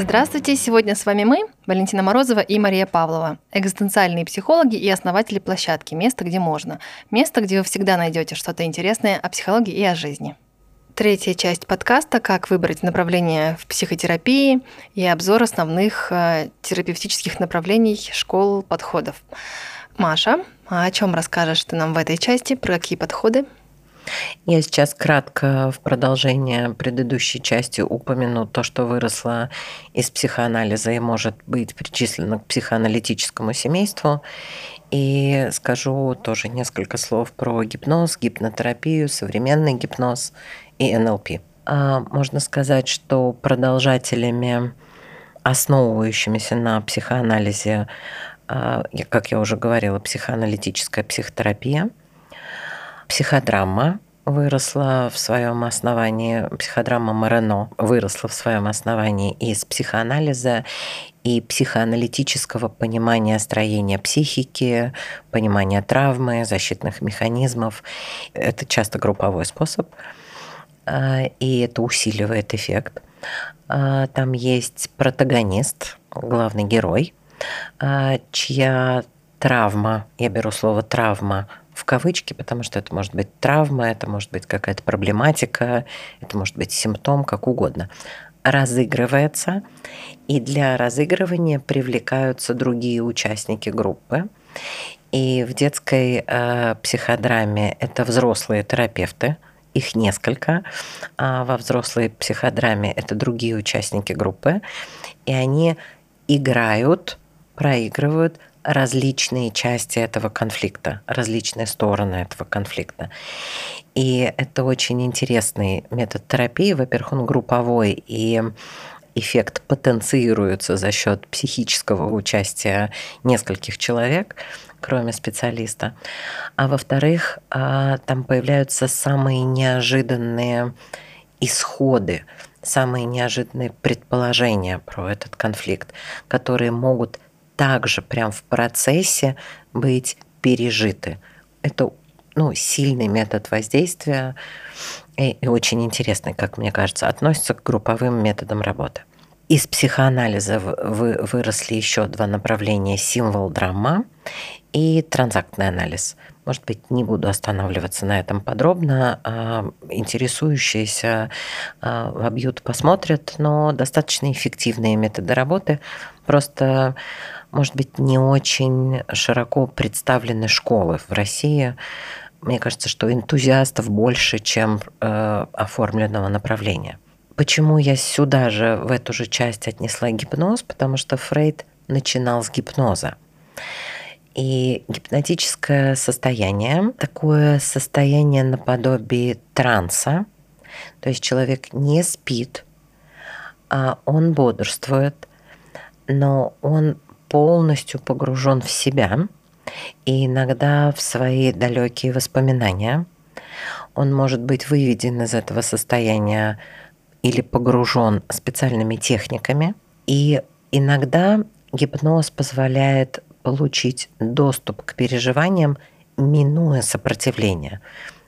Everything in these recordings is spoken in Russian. Здравствуйте! Сегодня с вами мы, Валентина Морозова и Мария Павлова, экзистенциальные психологи и основатели площадки «Место, где можно». Место, где вы всегда найдете что-то интересное о психологии и о жизни. Третья часть подкаста «Как выбрать направление в психотерапии» и обзор основных терапевтических направлений, школ, подходов. Маша, о чем расскажешь ты нам в этой части, про какие подходы? Я сейчас кратко в продолжение предыдущей части упомяну то, что выросло из психоанализа и может быть причислено к психоаналитическому семейству. И скажу тоже несколько слов про гипноз, гипнотерапию, современный гипноз и НЛП. Можно сказать, что продолжателями, основывающимися на психоанализе, как я уже говорила, психоаналитическая психотерапия. Психодрама выросла в своем основании, психодрама Морено выросла в своем основании из психоанализа и психоаналитического понимания строения психики, понимания травмы, защитных механизмов. Это часто групповой способ, и это усиливает эффект. Там есть протагонист, главный герой, чья травма, я беру слово «травма», в кавычки, потому что это может быть травма, это может быть какая-то проблематика, это может быть симптом, как угодно, разыгрывается, и для разыгрывания привлекаются другие участники группы. И в детской психодраме это взрослые терапевты, их несколько, а во взрослой психодраме это другие участники группы, и они играют, проигрывают различные части этого конфликта, различные стороны этого конфликта. И это очень интересный метод терапии. Во-первых, он групповой, и эффект потенцируется за счет психического участия нескольких человек, кроме специалиста. А во-вторых, там появляются самые неожиданные исходы, самые неожиданные предположения про этот конфликт, которые могут также прям в процессе быть пережиты. Это сильный метод воздействия и очень интересный, как мне кажется, относится к групповым методам работы. Из психоанализа выросли еще два направления: символ-драма и транзактный анализ. Может быть, не буду останавливаться на этом подробно. Интересующиеся вобьют, посмотрят, но достаточно эффективные методы работы. Просто, может быть, не очень широко представлены школы в России. Мне кажется, что энтузиастов больше, чем оформленного направления. Почему я сюда же, в эту же часть отнесла гипноз? Потому что Фрейд начинал с гипноза. И гипнотическое состояние, такое состояние наподобие транса, то есть человек не спит, он бодрствует, но он полностью погружен в себя и иногда в свои далекие воспоминания. Он может быть выведен из этого состояния или погружен специальными техниками. И иногда гипноз позволяет получить доступ к переживаниям, минуя сопротивление,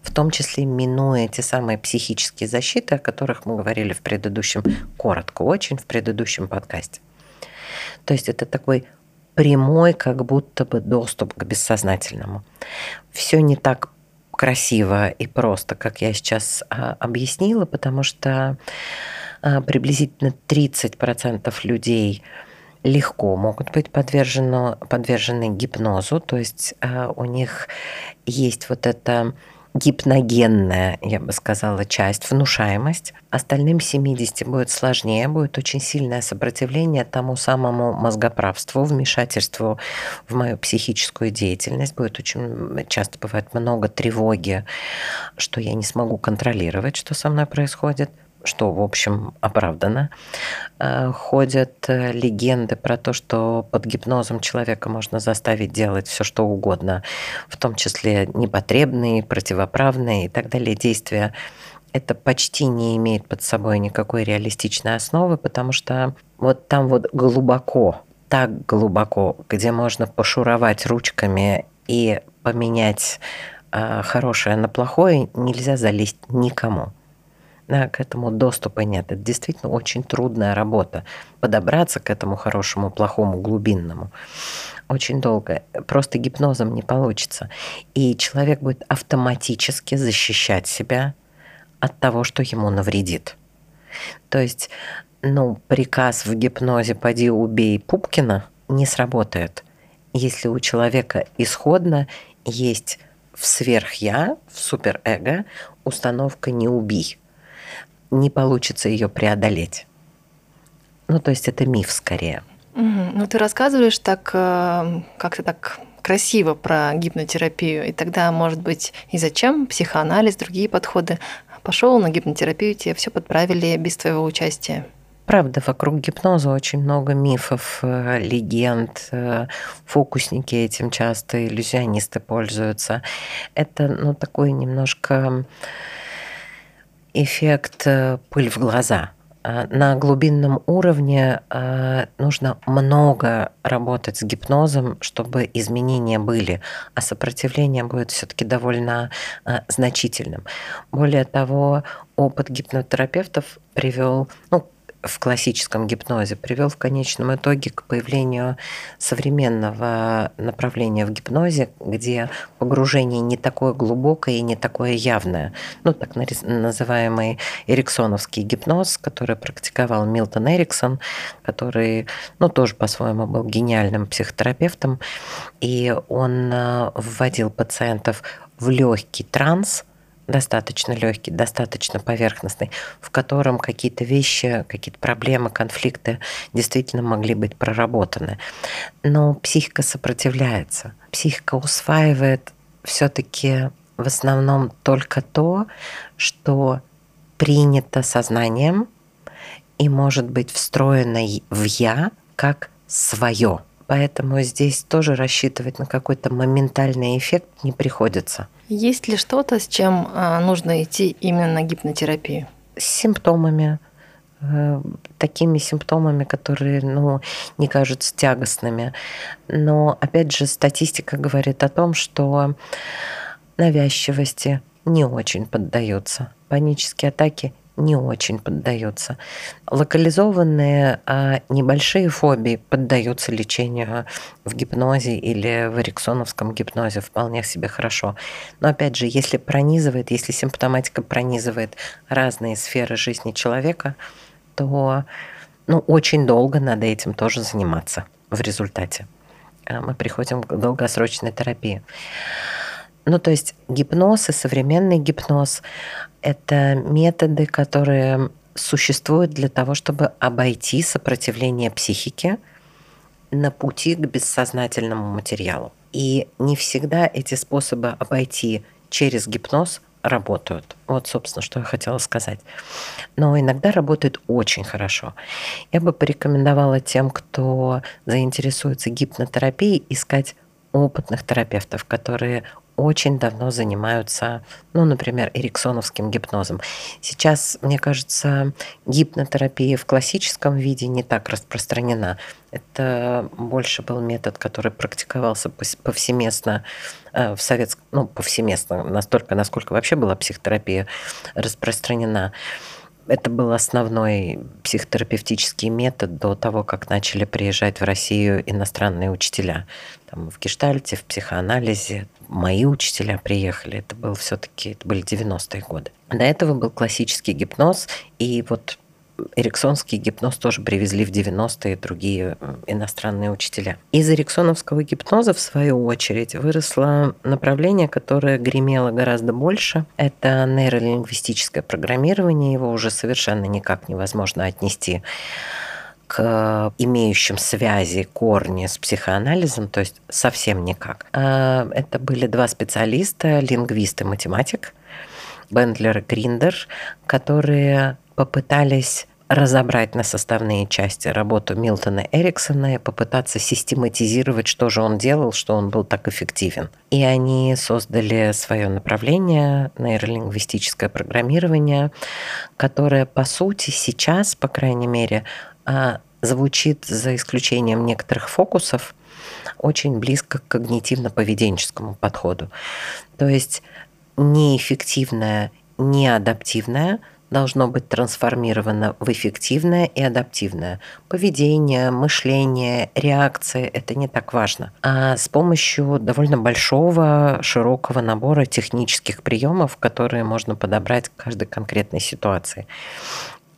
в том числе минуя те самые психические защиты, о которых мы говорили в предыдущем, коротко очень, в предыдущем подкасте. То есть это такой прямой, как будто бы, доступ к бессознательному. Все не так красиво и просто, как я сейчас объяснила, потому что приблизительно 30% людей легко могут быть подвержены гипнозу, то есть у них есть вот эта гипногенная, я бы сказала, часть, внушаемость. Остальным 70 будет сложнее, будет очень сильное сопротивление тому самому мозгоправству, вмешательству в мою психическую деятельность. Будет очень часто бывает много тревоги, что я не смогу контролировать, что со мной происходит, что, в общем, оправдано. Ходят легенды про то, что под гипнозом человека можно заставить делать все, что угодно, в том числе непотребные, противоправные и так далее действия. Это почти не имеет под собой никакой реалистичной основы, потому что вот там вот глубоко, так глубоко, где можно пошуровать ручками и поменять хорошее на плохое, нельзя залезть никому. к этому доступа нет. Это действительно очень трудная работа. Подобраться к этому хорошему, плохому, глубинному очень долго. Просто гипнозом не получится. И человек будет автоматически защищать себя от того, что ему навредит. То есть, приказ в гипнозе «поди убей Пупкина» не сработает, если у человека исходно есть в сверх-я, в суперэго, установка «не убий». Не получится ее преодолеть. То есть это миф скорее. Ты рассказываешь так, как-то так красиво про гипнотерапию, и тогда, может быть, и зачем психоанализ, другие подходы? Пошел на гипнотерапию, тебе все подправили без твоего участия. Правда, вокруг гипноза очень много мифов, легенд, фокусники этим часто, иллюзионисты пользуются. Это, такой немножко эффект пыль в глаза. На глубинном уровне нужно много работать с гипнозом, чтобы изменения были, а сопротивление будет все-таки довольно значительным. Более того, опыт гипнотерапевтов привел, в классическом гипнозе привел в конечном итоге к появлению современного направления в гипнозе, где погружение не такое глубокое и не такое явное. Так называемый эриксоновский гипноз, который практиковал Милтон Эриксон, который, тоже по-своему был гениальным психотерапевтом, и он вводил пациентов в легкий транс, достаточно легкий, достаточно поверхностный, в котором какие-то вещи, какие-то проблемы, конфликты действительно могли быть проработаны. Но психика сопротивляется. Психика усваивает все-таки в основном только то, что принято сознанием и может быть встроено в «я» как свое. Поэтому здесь тоже рассчитывать на какой-то моментальный эффект не приходится. Есть ли что-то, с чем нужно идти именно на гипнотерапию? С симптомами, такими симптомами, которые, не кажутся тягостными. Но, опять же, статистика говорит о том, что навязчивости не очень поддаются, панические атаки не очень поддаются. Локализованные небольшие фобии поддаются лечению в гипнозе или в эриксоновском гипнозе вполне себе хорошо. Но опять же, если симптоматика пронизывает разные сферы жизни человека, то очень долго надо этим тоже заниматься в результате. Мы приходим к долгосрочной терапии. То есть гипноз и современный гипноз – это методы, которые существуют для того, чтобы обойти сопротивление психики на пути к бессознательному материалу. И не всегда эти способы обойти через гипноз работают. Вот, собственно, что я хотела сказать. Но иногда работает очень хорошо. Я бы порекомендовала тем, кто заинтересуется гипнотерапией, искать опытных терапевтов, которые очень давно занимаются, например, эриксоновским гипнозом. Сейчас, мне кажется, гипнотерапия в классическом виде не так распространена. Это больше был метод, который практиковался повсеместно в советском, повсеместно, настолько, насколько вообще была психотерапия распространена. Это был основной психотерапевтический метод до того, как начали приезжать в Россию иностранные учителя. В гештальте, в психоанализе мои учителя приехали. Это были 90-е годы. До этого был классический гипноз, и эриксонский гипноз тоже привезли в 90-е другие иностранные учителя. Из эриксоновского гипноза, в свою очередь, выросло направление, которое гремело гораздо больше. Это нейролингвистическое программирование. Его уже совершенно никак невозможно отнести к имеющим связи, корни с психоанализом, то есть совсем никак. Это были два специалиста, лингвист и математик, Бендлер и Гриндер, которые попытались разобрать на составные части работу Милтона Эриксона и попытаться систематизировать, что же он делал, что он был так эффективен. И они создали свое направление нейролингвистическое программирование, которое, по сути, сейчас, по крайней мере, звучит, за исключением некоторых фокусов, очень близко к когнитивно-поведенческому подходу. То есть неэффективное, неадаптивное, должно быть трансформировано в эффективное и адаптивное. Поведение, мышление, реакции – это не так важно. А с помощью довольно большого, широкого набора технических приемов, которые можно подобрать к каждой конкретной ситуации.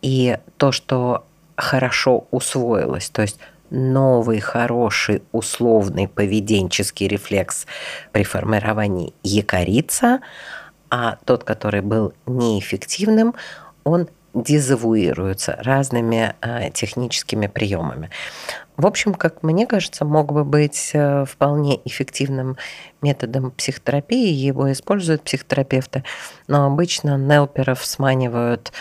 И то, что хорошо усвоилось, то есть новый, хороший, условный поведенческий рефлекс при формировании якорится, а тот, который был неэффективным, он дезавуируется разными техническими приемами. В общем, как мне кажется, мог бы быть вполне эффективным методом психотерапии, его используют психотерапевты, но обычно нелперов сманивают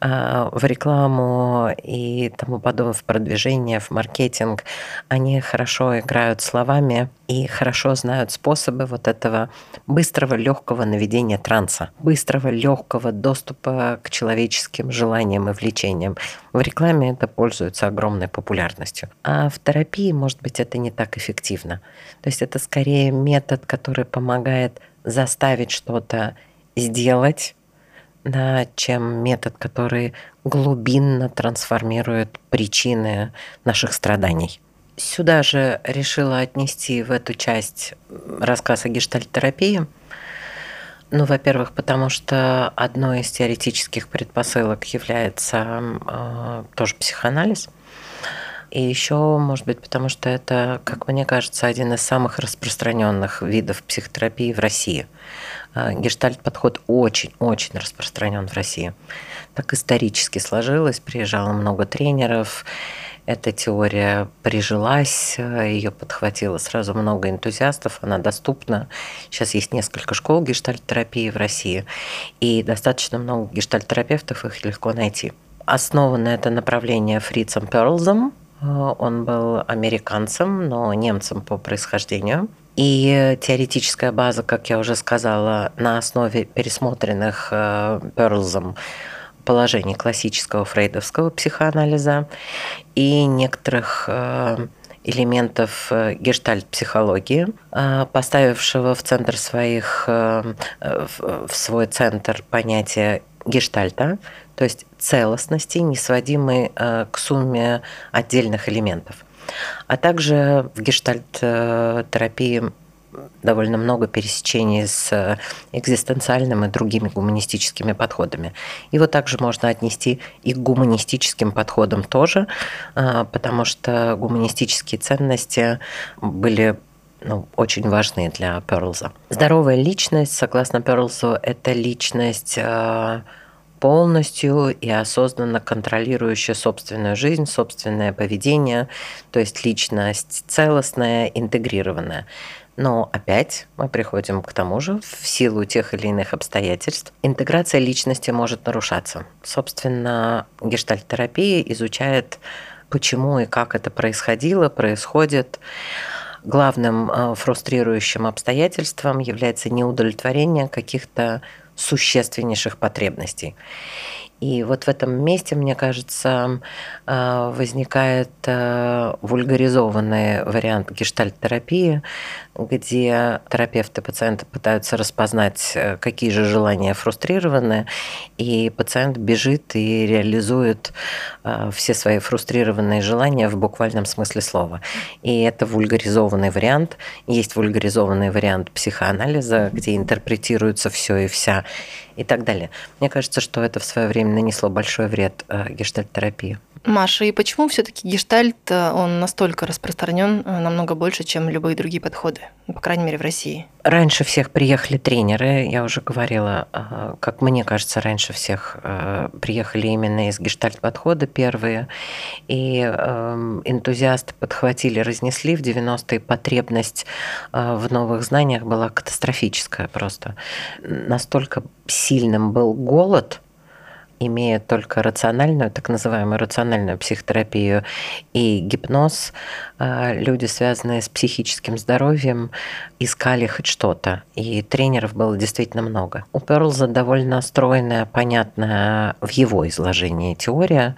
в рекламу и тому подобное, в продвижение, в маркетинг. Они хорошо играют словами и хорошо знают способы вот этого быстрого, легкого наведения транса, быстрого, легкого доступа к человеческим желаниям и влечениям. В рекламе это пользуется огромной популярностью. А в терапии, может быть, это не так эффективно. То есть это скорее метод, который помогает заставить что-то сделать, да, чем метод, который глубинно трансформирует причины наших страданий. Сюда же решила отнести в эту часть рассказ о гештальт-терапии. Ну, во-первых, потому что одной из теоретических предпосылок является тоже психоанализ. И еще, может быть, потому что это, как мне кажется, один из самых распространенных видов психотерапии в России. Гештальт-подход очень-очень распространен в России. Так исторически сложилось, приезжало много тренеров. Эта теория прижилась, ее подхватило сразу много энтузиастов, она доступна. Сейчас есть несколько школ гештальт-терапии в России, и достаточно много гештальт-терапевтов, их легко найти. Основано это направление Фрицем Перлзом. Он был американцем, но немцем по происхождению. И теоретическая база, как я уже сказала, на основе пересмотренных Перлзом положений классического фрейдовского психоанализа и некоторых элементов гештальт-психологии, поставившего в свой центр понятие гештальта, то есть целостности, несводимой к сумме отдельных элементов. А также в гештальт-терапии довольно много пересечений с экзистенциальным и другими гуманистическими подходами. Его также можно отнести и к гуманистическим подходам тоже, потому что гуманистические ценности были очень важны для Перлза. Здоровая личность, согласно Перлзу, это личность полностью и осознанно контролирующая собственную жизнь, собственное поведение, то есть личность целостная, интегрированная. Но опять мы приходим к тому же, в силу тех или иных обстоятельств интеграция личности может нарушаться. Собственно, гештальт-терапия изучает, почему и как это происходило, происходит. Главным фрустрирующим обстоятельством является неудовлетворение каких-то существеннейших потребностей. И вот в этом месте, мне кажется, возникает вульгаризованный вариант гештальт-терапии, где терапевты пациента пытаются распознать, какие же желания фрустрированы, и пациент бежит и реализует все свои фрустрированные желания в буквальном смысле слова. И это вульгаризованный вариант. Есть вульгаризованный вариант психоанализа, где интерпретируется все и вся, и так далее. Мне кажется, что это в свое время нанесло большой вред гештальт-терапии. Маша, и почему все-таки гештальт, он настолько распространен, намного больше, чем любые другие подходы, по крайней мере, в России? Раньше всех приехали тренеры, я уже говорила, как мне кажется, раньше всех приехали именно из гештальт-подхода первые, и энтузиасты подхватили, разнесли в 90-е, потребность в новых знаниях была катастрофическая просто. Настолько сильным был голод, имея только рациональную, так называемую рациональную психотерапию и гипноз, люди, связанные с психическим здоровьем, искали хоть что-то. И тренеров было действительно много. У Перлза довольно стройная, понятная в его изложении теория.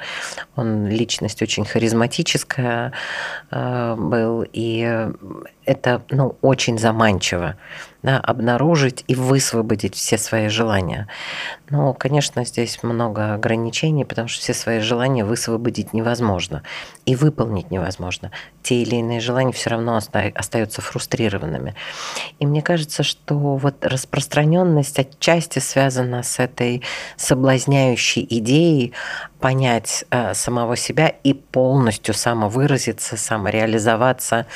Он личность очень харизматическая был, и это очень заманчиво. обнаружить и высвободить все свои желания. Но, конечно, здесь много ограничений, потому что все свои желания высвободить невозможно и выполнить невозможно. Те или иные желания все равно остаются фрустрированными. И мне кажется, что вот распространенность отчасти связана с этой соблазняющей идеей понять самого себя и полностью самовыразиться, самореализоваться,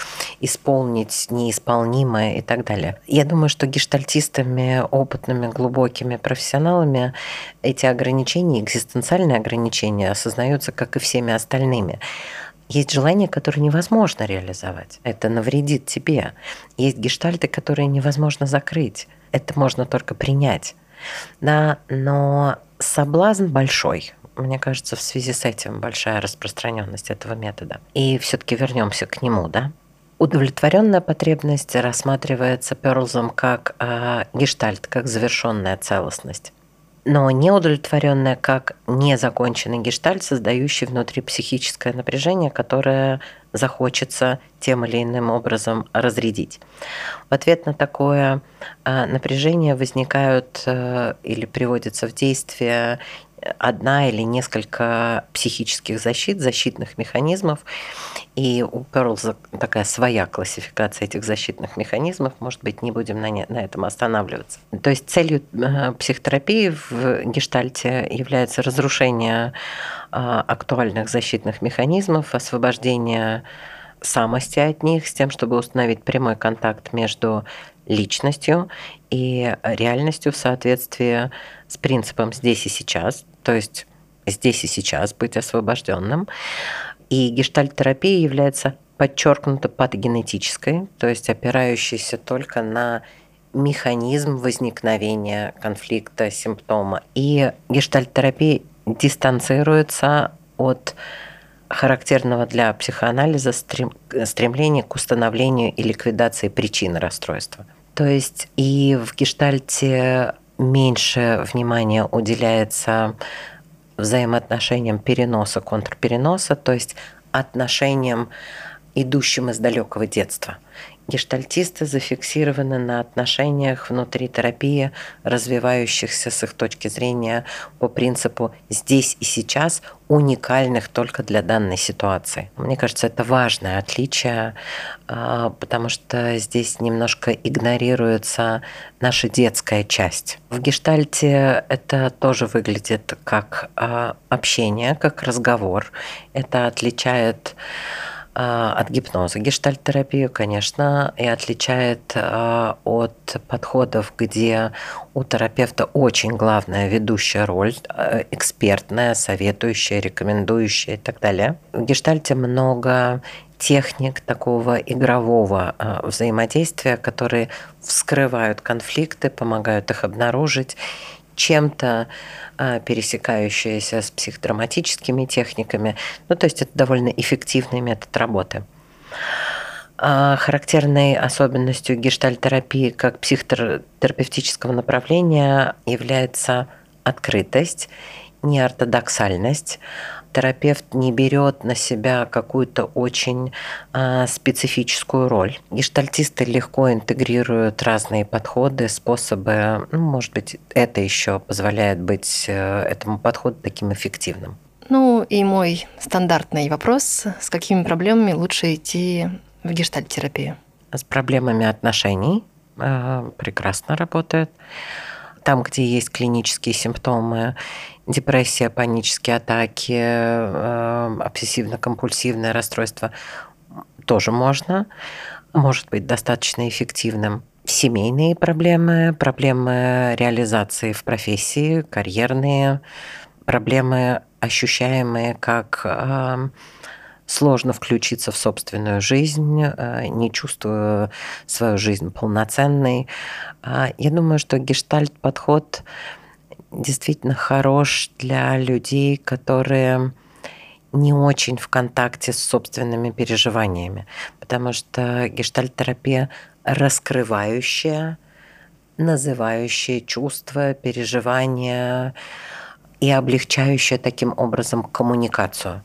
исполнить неисполнимое и так далее. Я думаю, что гештальтистами, опытными, глубокими профессионалами эти ограничения, экзистенциальные ограничения, осознаются, как и всеми остальными. Есть желания, которые невозможно реализовать. Это навредит тебе. Есть гештальты, которые невозможно закрыть. Это можно только принять. Да, но соблазн большой. Мне кажется, в связи с этим большая распространенность этого метода. И все-таки вернемся к нему, да? Удовлетворенная потребность рассматривается Перлзом как гештальт, как завершенная целостность. Но неудовлетворенная как незаконченный гештальт, создающий внутри психическое напряжение, которое захочется тем или иным образом разрядить. В ответ на такое напряжение возникают или приводятся в действие одна или несколько психических защит, защитных механизмов. И у Перлза такая своя классификация этих защитных механизмов. Может быть, не будем на этом останавливаться. То есть целью психотерапии в гештальте является разрушение актуальных защитных механизмов, освобождение самости от них с тем, чтобы установить прямой контакт между личностью и реальностью в соответствии с принципом «здесь и сейчас», то есть «здесь и сейчас» быть освобожденным. И гештальт-терапия является подчеркнуто патогенетической, то есть опирающейся только на механизм возникновения конфликта, симптома. И гештальт-терапия дистанцируется от характерного для психоанализа стремления к установлению и ликвидации причин расстройства. То есть и в гештальте меньше внимания уделяется взаимоотношениям переноса, контрпереноса, то есть отношениям, идущим из далекого детства. Гештальтисты зафиксированы на отношениях внутри терапии, развивающихся с их точки зрения по принципу «здесь и сейчас», уникальных только для данной ситуации. Мне кажется, это важное отличие, потому что здесь немножко игнорируется наша детская часть. В гештальте это тоже выглядит как общение, как разговор. Это отличает от гипноза гештальт-терапию, конечно, и отличает от подходов, где у терапевта очень главная ведущая роль, экспертная, советующая, рекомендующая и так далее. В гештальте много техник такого игрового взаимодействия, которые вскрывают конфликты, помогают их обнаружить, чем-то пересекающиеся с психодраматическими техниками. Ну, то есть это довольно эффективный метод работы. Характерной особенностью гештальт-терапии как психотерапевтического направления является открытость, неортодоксальность. Терапевт не берет на себя какую-то очень специфическую роль. Гештальтисты легко интегрируют разные подходы, способы. Ну, может быть, это еще позволяет быть этому подходу таким эффективным. Ну и мой стандартный вопрос: с какими проблемами лучше идти в гештальт-терапию? С проблемами отношений прекрасно работает. Там, где есть клинические симптомы, депрессия, панические атаки, обсессивно-компульсивное расстройство, тоже можно, может быть достаточно эффективным. Семейные проблемы, проблемы реализации в профессии, карьерные, проблемы, ощущаемые как сложно включиться в собственную жизнь, не чувствую свою жизнь полноценной. Я думаю, что гештальт-подход действительно хорош для людей, которые не очень в контакте с собственными переживаниями, потому что гештальт-терапия раскрывающая, называющая чувства, переживания и облегчающая таким образом коммуникацию.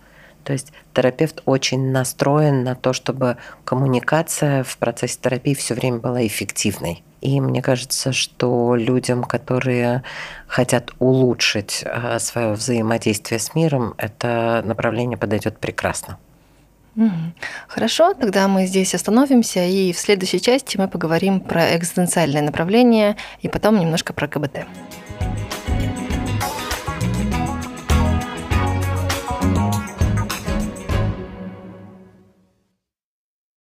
То есть терапевт очень настроен на то, чтобы коммуникация в процессе терапии все время была эффективной. И мне кажется, что людям, которые хотят улучшить свое взаимодействие с миром, это направление подойдет прекрасно. Хорошо, тогда мы здесь остановимся, и в следующей части мы поговорим про экзистенциальное направление, и потом немножко про КБТ.